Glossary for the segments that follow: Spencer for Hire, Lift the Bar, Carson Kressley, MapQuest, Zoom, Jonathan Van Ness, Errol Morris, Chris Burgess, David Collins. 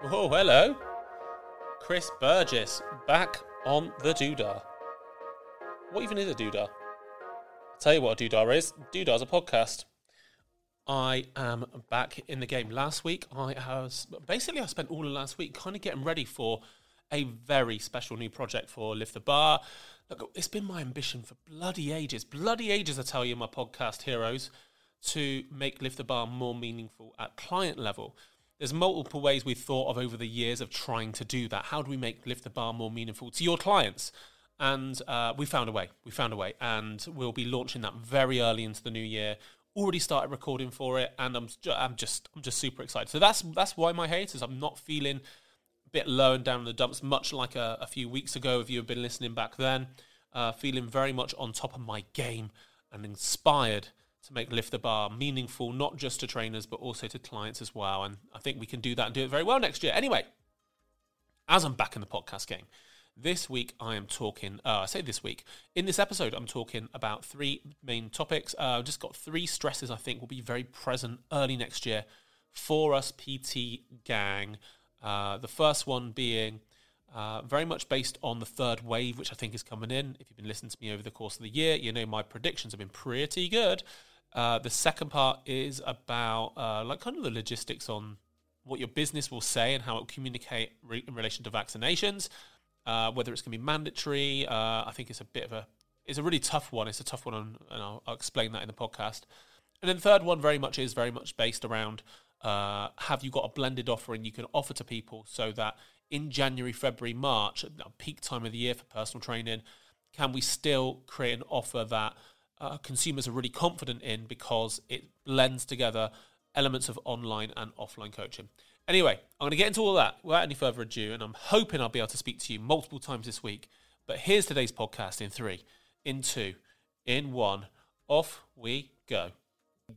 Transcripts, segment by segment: Oh, hello. Chris Burgess back on the doodah. What even is a doodah? I'll tell you what a doodah is. Doodah's a podcast. I am back in the game. Last week, I spent all of last week kind of getting ready for a very special new project for Lift the Bar. Look, it's been my ambition for bloody ages, I tell you, my podcast heroes, to make Lift the Bar more meaningful at client level. There's multiple ways we've thought of over the years of trying to do that. How do we make Lift the Bar more meaningful to your clients? And we found a way. And we'll be launching that very early into the new year. Already started recording for it, and I'm just super excited. So that's why my hiatus. I'm not feeling a bit low and down in the dumps, much like a few weeks ago, if you have been listening back then. Feeling very much on top of my game and inspired to make Lift the Bar meaningful, not just to trainers, but also to clients as well. And I think we can do that and do it very well next year. Anyway, as I'm back in the podcast game, this week I am talking, in this episode I'm talking about three main topics. I've just got three stresses I think will be very present early next year for us PT gang. The first one being very much based on the third wave, which I think is coming in. If you've been listening to me over the course of the year, you know my predictions have been pretty good. The second part is about the logistics on what your business will say and how it will communicate in relation to vaccinations, whether it's going to be mandatory. I think it's a really tough one. It's a tough one, and I'll explain that in the podcast. And then the third one very much based around have you got a blended offering you can offer to people so that in January, February, March, peak time of the year for personal training, can we still create an offer that consumers are really confident in because it blends together elements of online and offline coaching. Anyway, I'm going to get into all that without any further ado, and I'm hoping I'll be able to speak to you multiple times this week. But here's today's podcast in 3, in 2, in 1. Off we go.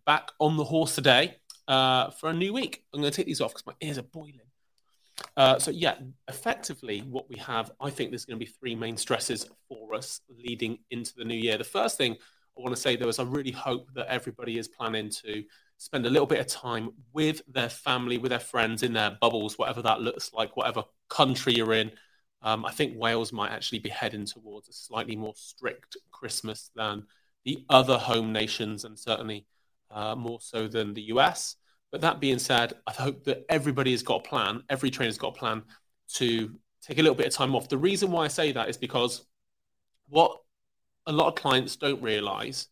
Back on the horse today for a new week. I'm going to take these off because my ears are boiling. Effectively what we have, I think there's going to be three main stresses for us leading into the new year. The first thing I want to say, though, is I really hope that everybody is planning to spend a little bit of time with their family, with their friends, in their bubbles, whatever that looks like, whatever country you're in. I think Wales might actually be heading towards a slightly more strict Christmas than the other home nations, and certainly more so than the US. But that being said, I hope that everybody has got a plan, every trainer's got a plan to take a little bit of time off. The reason why I say that is because what a lot of clients don't realize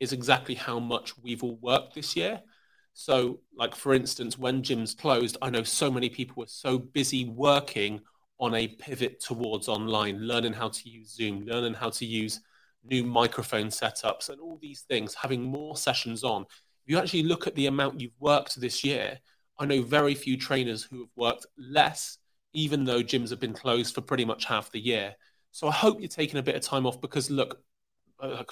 is exactly how much we've all worked this year. So, like, for instance, when gyms closed, I know so many people were so busy working on a pivot towards online, learning how to use Zoom, learning how to use new microphone setups and all these things, having more sessions on. If you actually look at the amount you've worked this year, I know very few trainers who have worked less, even though gyms have been closed for pretty much half the year. So I hope you're taking a bit of time off because, look,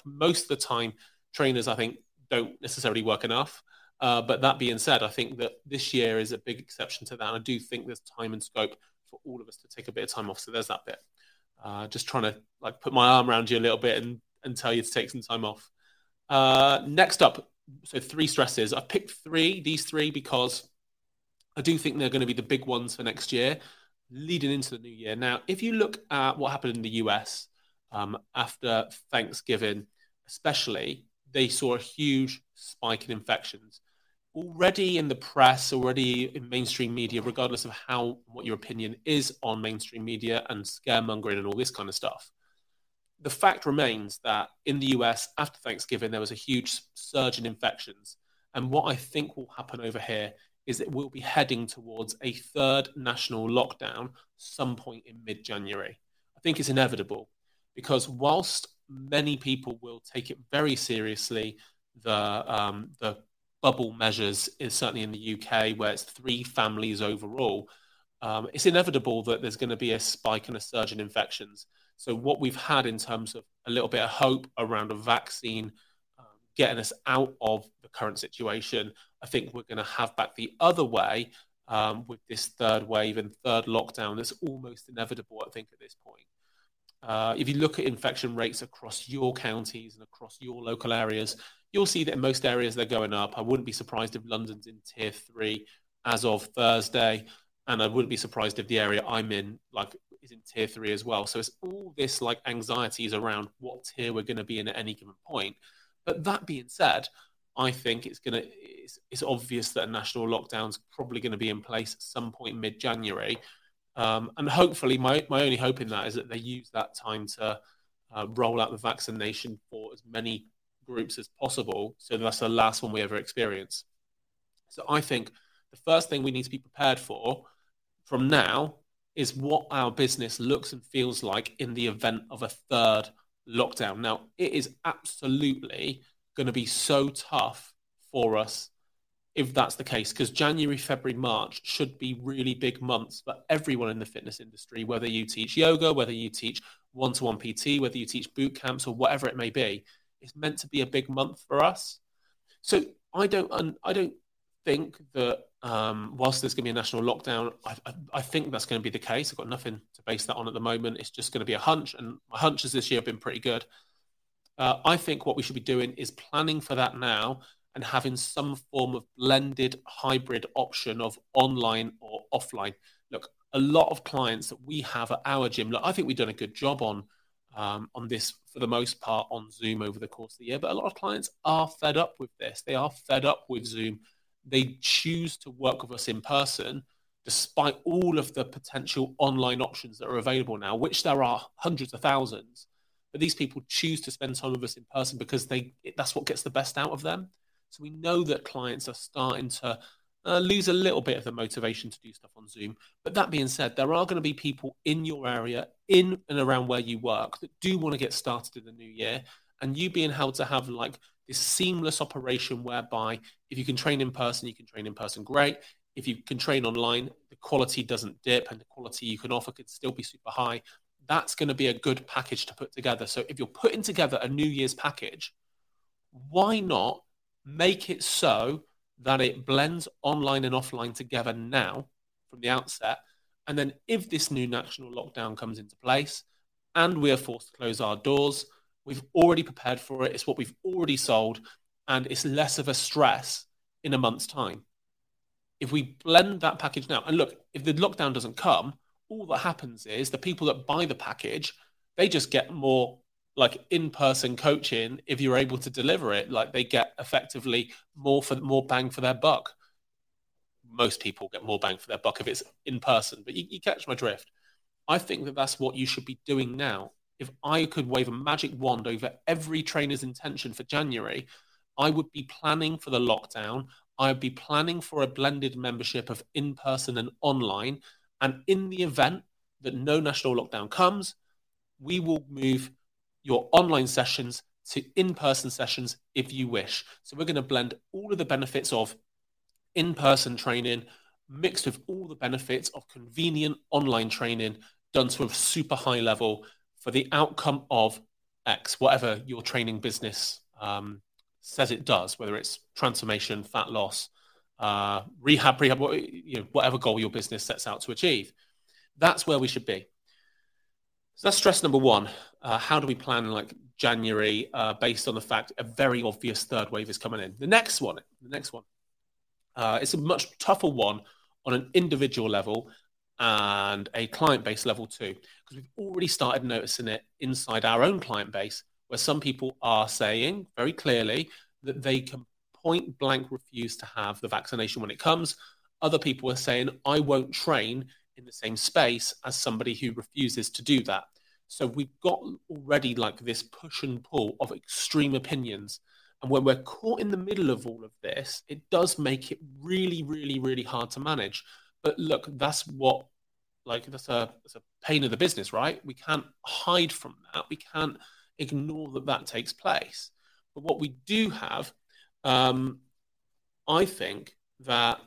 most of the time, trainers, I think, don't necessarily work enough. But that being said, I think that this year is a big exception to that. And I do think there's time and scope for all of us to take a bit of time off. So there's that bit. Just trying to put my arm around you a little bit and tell you to take some time off. Next up, so three stresses. I've picked these three, because I do think they're going to be the big ones for next year, leading into the new year. Now, if you look at what happened in the US after Thanksgiving, especially, they saw a huge spike in infections. Already in the press, already in mainstream media, regardless of what your opinion is on mainstream media and scaremongering and all this kind of stuff, the fact remains that in the US, after Thanksgiving, there was a huge surge in infections. And what I think will happen over here is that we'll be heading towards a third national lockdown some point in mid-January. I think it's inevitable, because whilst many people will take it very seriously, the bubble measures, is certainly in the UK, where it's 3 families overall, it's inevitable that there's going to be a spike and a surge in infections. So what we've had in terms of a little bit of hope around a vaccine getting us out of the current situation, I think we're going to have back the other way with this third wave and third lockdown. That's almost inevitable, I think, at this point. If you look at infection rates across your counties and across your local areas, you'll see that in most areas they're going up. I wouldn't be surprised if London's in tier 3 as of Thursday. And I wouldn't be surprised if the area I'm in, like, is in tier 3 as well. So it's all this like anxieties around what tier we're going to be in at any given point. But that being said, I think it's obvious that a national lockdown's probably going to be in place at some point mid-January. And hopefully, my only hope in that is that they use that time to roll out the vaccination for as many groups as possible. So that's the last one we ever experience. So I think the first thing we need to be prepared for from now is what our business looks and feels like in the event of a third lockdown. Now, it is absolutely going to be so tough for us if that's the case, because January, February, March should be really big months for everyone in the fitness industry, whether you teach yoga, whether you teach one-to-one PT, whether you teach boot camps or whatever it may be. It's meant to be a big month for us. So I don't think that whilst there's going to be a national lockdown, I think that's going to be the case. I've got nothing to base that on at the moment. It's just going to be a hunch, and my hunches this year have been pretty good. I think what we should be doing is planning for that now and having some form of blended hybrid option of online or offline. Look, a lot of clients that we have at our gym, look, I think we've done a good job on this for the most part on Zoom over the course of the year, but a lot of clients are fed up with this. They are fed up with Zoom. They choose to work with us in person despite all of the potential online options that are available now, which there are hundreds of thousands. But these people choose to spend time with us in person because that's what gets the best out of them. So we know that clients are starting to lose a little bit of the motivation to do stuff on Zoom. But that being said, there are going to be people in your area, in and around where you work, that do want to get started in the new year. And you being able to have like this seamless operation whereby if you can train in person, you can train in person, great. If you can train online, the quality doesn't dip and the quality you can offer could still be super high. That's going to be a good package to put together. So if you're putting together a New Year's package, why not make it so that it blends online and offline together now from the outset? And then if this new national lockdown comes into place and we are forced to close our doors, we've already prepared for it. It's what we've already sold, and it's less of a stress in a month's time. If we blend that package now, and look, if the lockdown doesn't come, all that happens is the people that buy the package, they just get more like in-person coaching. If you're able to deliver it, like they get effectively more bang for their buck. Most people get more bang for their buck if it's in person, but you catch my drift. I think that that's what you should be doing now. If I could wave a magic wand over every trainer's intention for January, I would be planning for the lockdown. I'd be planning for a blended membership of in-person and online. And in the event that no national lockdown comes, we will move your online sessions to in-person sessions if you wish. So we're going to blend all of the benefits of in-person training mixed with all the benefits of convenient online training done to a super high level for the outcome of X, whatever your training business says it does, whether it's transformation, fat loss, rehab, whatever goal your business sets out to achieve. That's where we should be. So that's stress number one. How do we plan like January based on the fact a very obvious third wave is coming in? The next one. It's a much tougher one on an individual level and a client base level too, because we've already started noticing it inside our own client base, where some people are saying very clearly that they can point blank refuse to have the vaccination when it comes. Other people are saying, I won't train in the same space as somebody who refuses to do that. So we've got already like this push and pull of extreme opinions. And when we're caught in the middle of all of this, it does make it really, really, really hard to manage. But look, that's a pain of the business, right? We can't hide from that. We can't ignore that takes place. But what we do have, I think that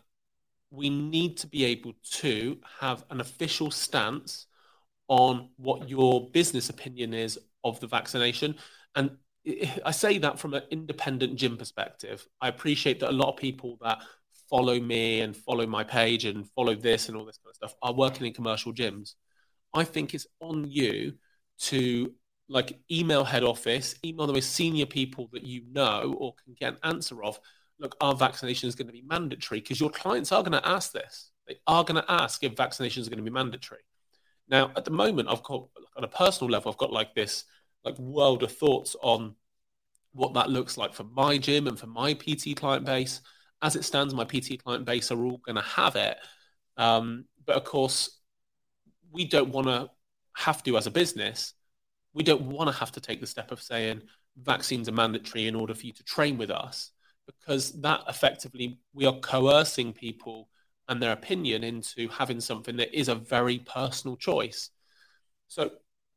we need to be able to have an official stance on what your business opinion is of the vaccination. And I say that from an independent gym perspective. I appreciate that a lot of people that follow me and follow my page and follow this and all this kind of stuff are working in commercial gyms. I think it's on you to like email head office, email the most senior people that you know or can get an answer of, look, our vaccination is going to be mandatory, because your clients are going to ask this. They are going to ask if vaccinations are going to be mandatory. Now, at the moment, I've got, on a personal level, I've got like this like world of thoughts on what that looks like for my gym and for my PT client base. As it stands, my PT client base are all going to have it. But of course, we don't want to have to, as a business, we don't want to have to take the step of saying vaccines are mandatory in order for you to train with us, because that effectively we are coercing people and their opinion into having something that is a very personal choice. So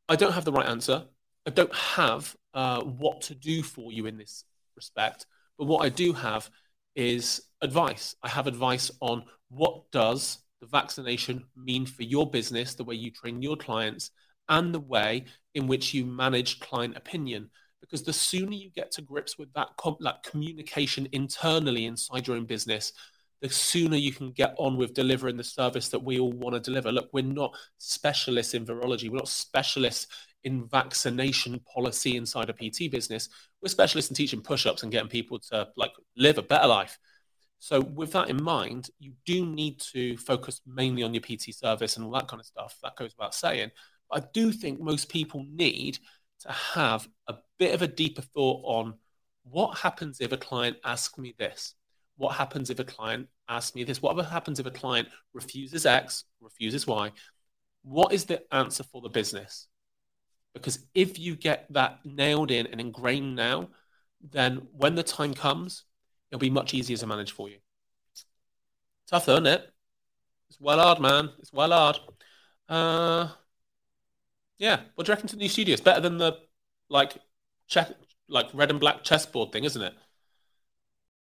I don't have the right answer. I don't have what to do for you in this respect. But what I do have is advice. I have advice on what does the vaccination mean for your business, the way you train your clients, and the way in which you manage client opinion. Because the sooner you get to grips with that communication internally inside your own business, the sooner you can get on with delivering the service that we all want to deliver. Look, we're not specialists in virology. We're not specialists in vaccination policy inside a PT business. We're specialists in teaching push-ups and getting people to live a better life. So with that in mind, you do need to focus mainly on your PT service and all that kind of stuff. That goes without saying. But I do think most people need to have a bit of a deeper thought on what happens if a client asks me this? What happens if a client asks me this? What happens if a client refuses X, refuses Y? What is the answer for the business? Because if you get that nailed in and ingrained now, then when the time comes, it'll be much easier to manage for you. Tough though, isn't it? It's well hard, man. It's well hard. Yeah, what do you reckon to the new studio? It's better than the red and black chessboard thing, isn't it?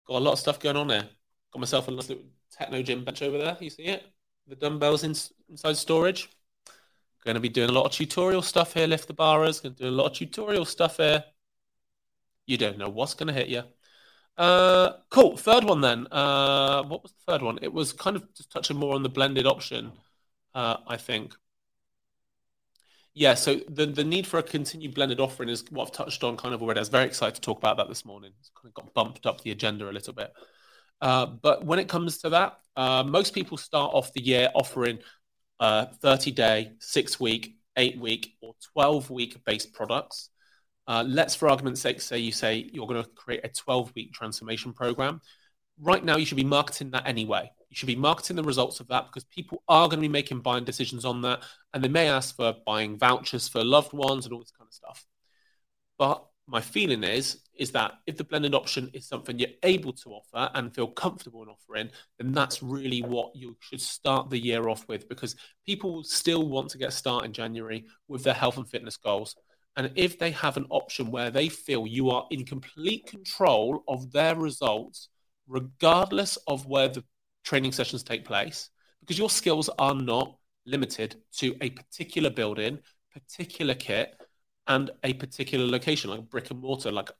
Got a lot of stuff going on there. Got myself a little techno gym bench over there. You see it? The dumbbells inside storage. Going to be doing a lot of tutorial stuff here. Lift the Barers. Going to do a lot of tutorial stuff here. You don't know what's going to hit you. Cool. Third one then. What was the third one? It was kind of just touching more on the blended option, I think. Yeah, so the need for a continued blended offering is what I've touched on kind of already. I was very excited to talk about that this morning. It's kind of got bumped up the agenda a little bit. But when it comes to that, most people start off the year offering 30-day, 6-week, 8-week, or 12-week-based products. Let's, for argument's sake, say you're going to create a 12-week transformation program. Right now, you should be marketing that anyway. You should be marketing the results of that because people are going to be making buying decisions on that, and they may ask for buying vouchers for loved ones and all this kind of stuff. But my feeling is that if the blended option is something you're able to offer and feel comfortable in offering, then that's really what you should start the year off with, because people will still want to get started in January with their health and fitness goals. And if they have an option where they feel you are in complete control of their results, regardless of where the training sessions take place, because your skills are not limited to a particular building, particular kit, and a particular location, like brick and mortar. Like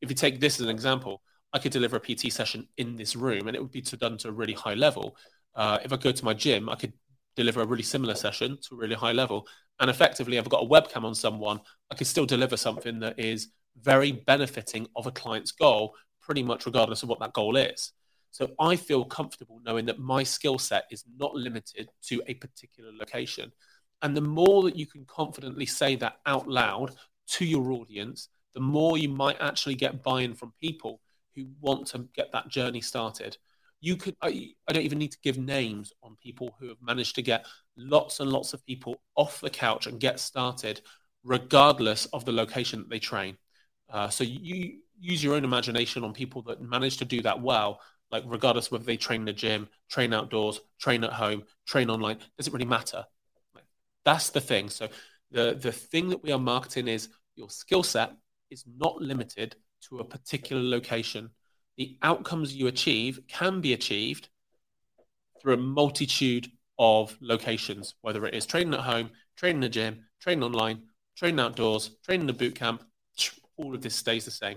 if you take this as an example, I could deliver a PT session in this room and it would be done to a really high level. If I go to my gym, I could deliver a really similar session to a really high level. And effectively, if I've got a webcam on someone, I could still deliver something that is very benefiting of a client's goal, pretty much regardless of what that goal is. So I feel comfortable knowing that my skill set is not limited to a particular location. And the more that you can confidently say that out loud to your audience, the more you might actually get buy-in from people who want to get that journey started. I don't even need to give names on people who have managed to get lots and lots of people off the couch and get started regardless of the location that they train. So you use your own imagination on people that manage to do that well. Like regardless of whether they train in the gym, train outdoors, train at home, train online, doesn't really matter. That's the thing. So the thing that we are marketing is your skill set is not limited to a particular location. The outcomes you achieve can be achieved through a multitude of locations, whether it is training at home, training in the gym, training online, training outdoors, training in a boot camp, all of this stays the same.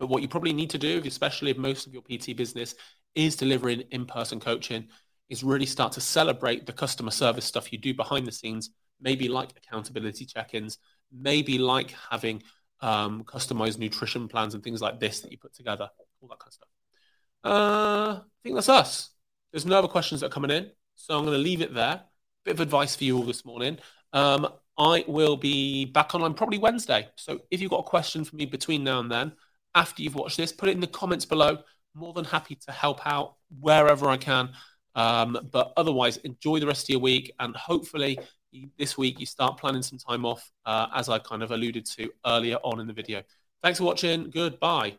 But what you probably need to do, especially if most of your PT business is delivering in-person coaching, is really start to celebrate the customer service stuff you do behind the scenes, maybe like accountability check-ins, maybe like having customized nutrition plans and things like this that you put together, all that kind of stuff. I think that's us. There's no other questions that are coming in, so I'm going to leave it there. Bit of advice for you all this morning. I will be back online probably Wednesday. So if you've got a question for me between now and then, after you've watched this, put it in the comments below. More than happy to help out wherever I can. But otherwise, enjoy the rest of your week. And hopefully this week you start planning some time off, as I kind of alluded to earlier on in the video. Thanks for watching. Goodbye.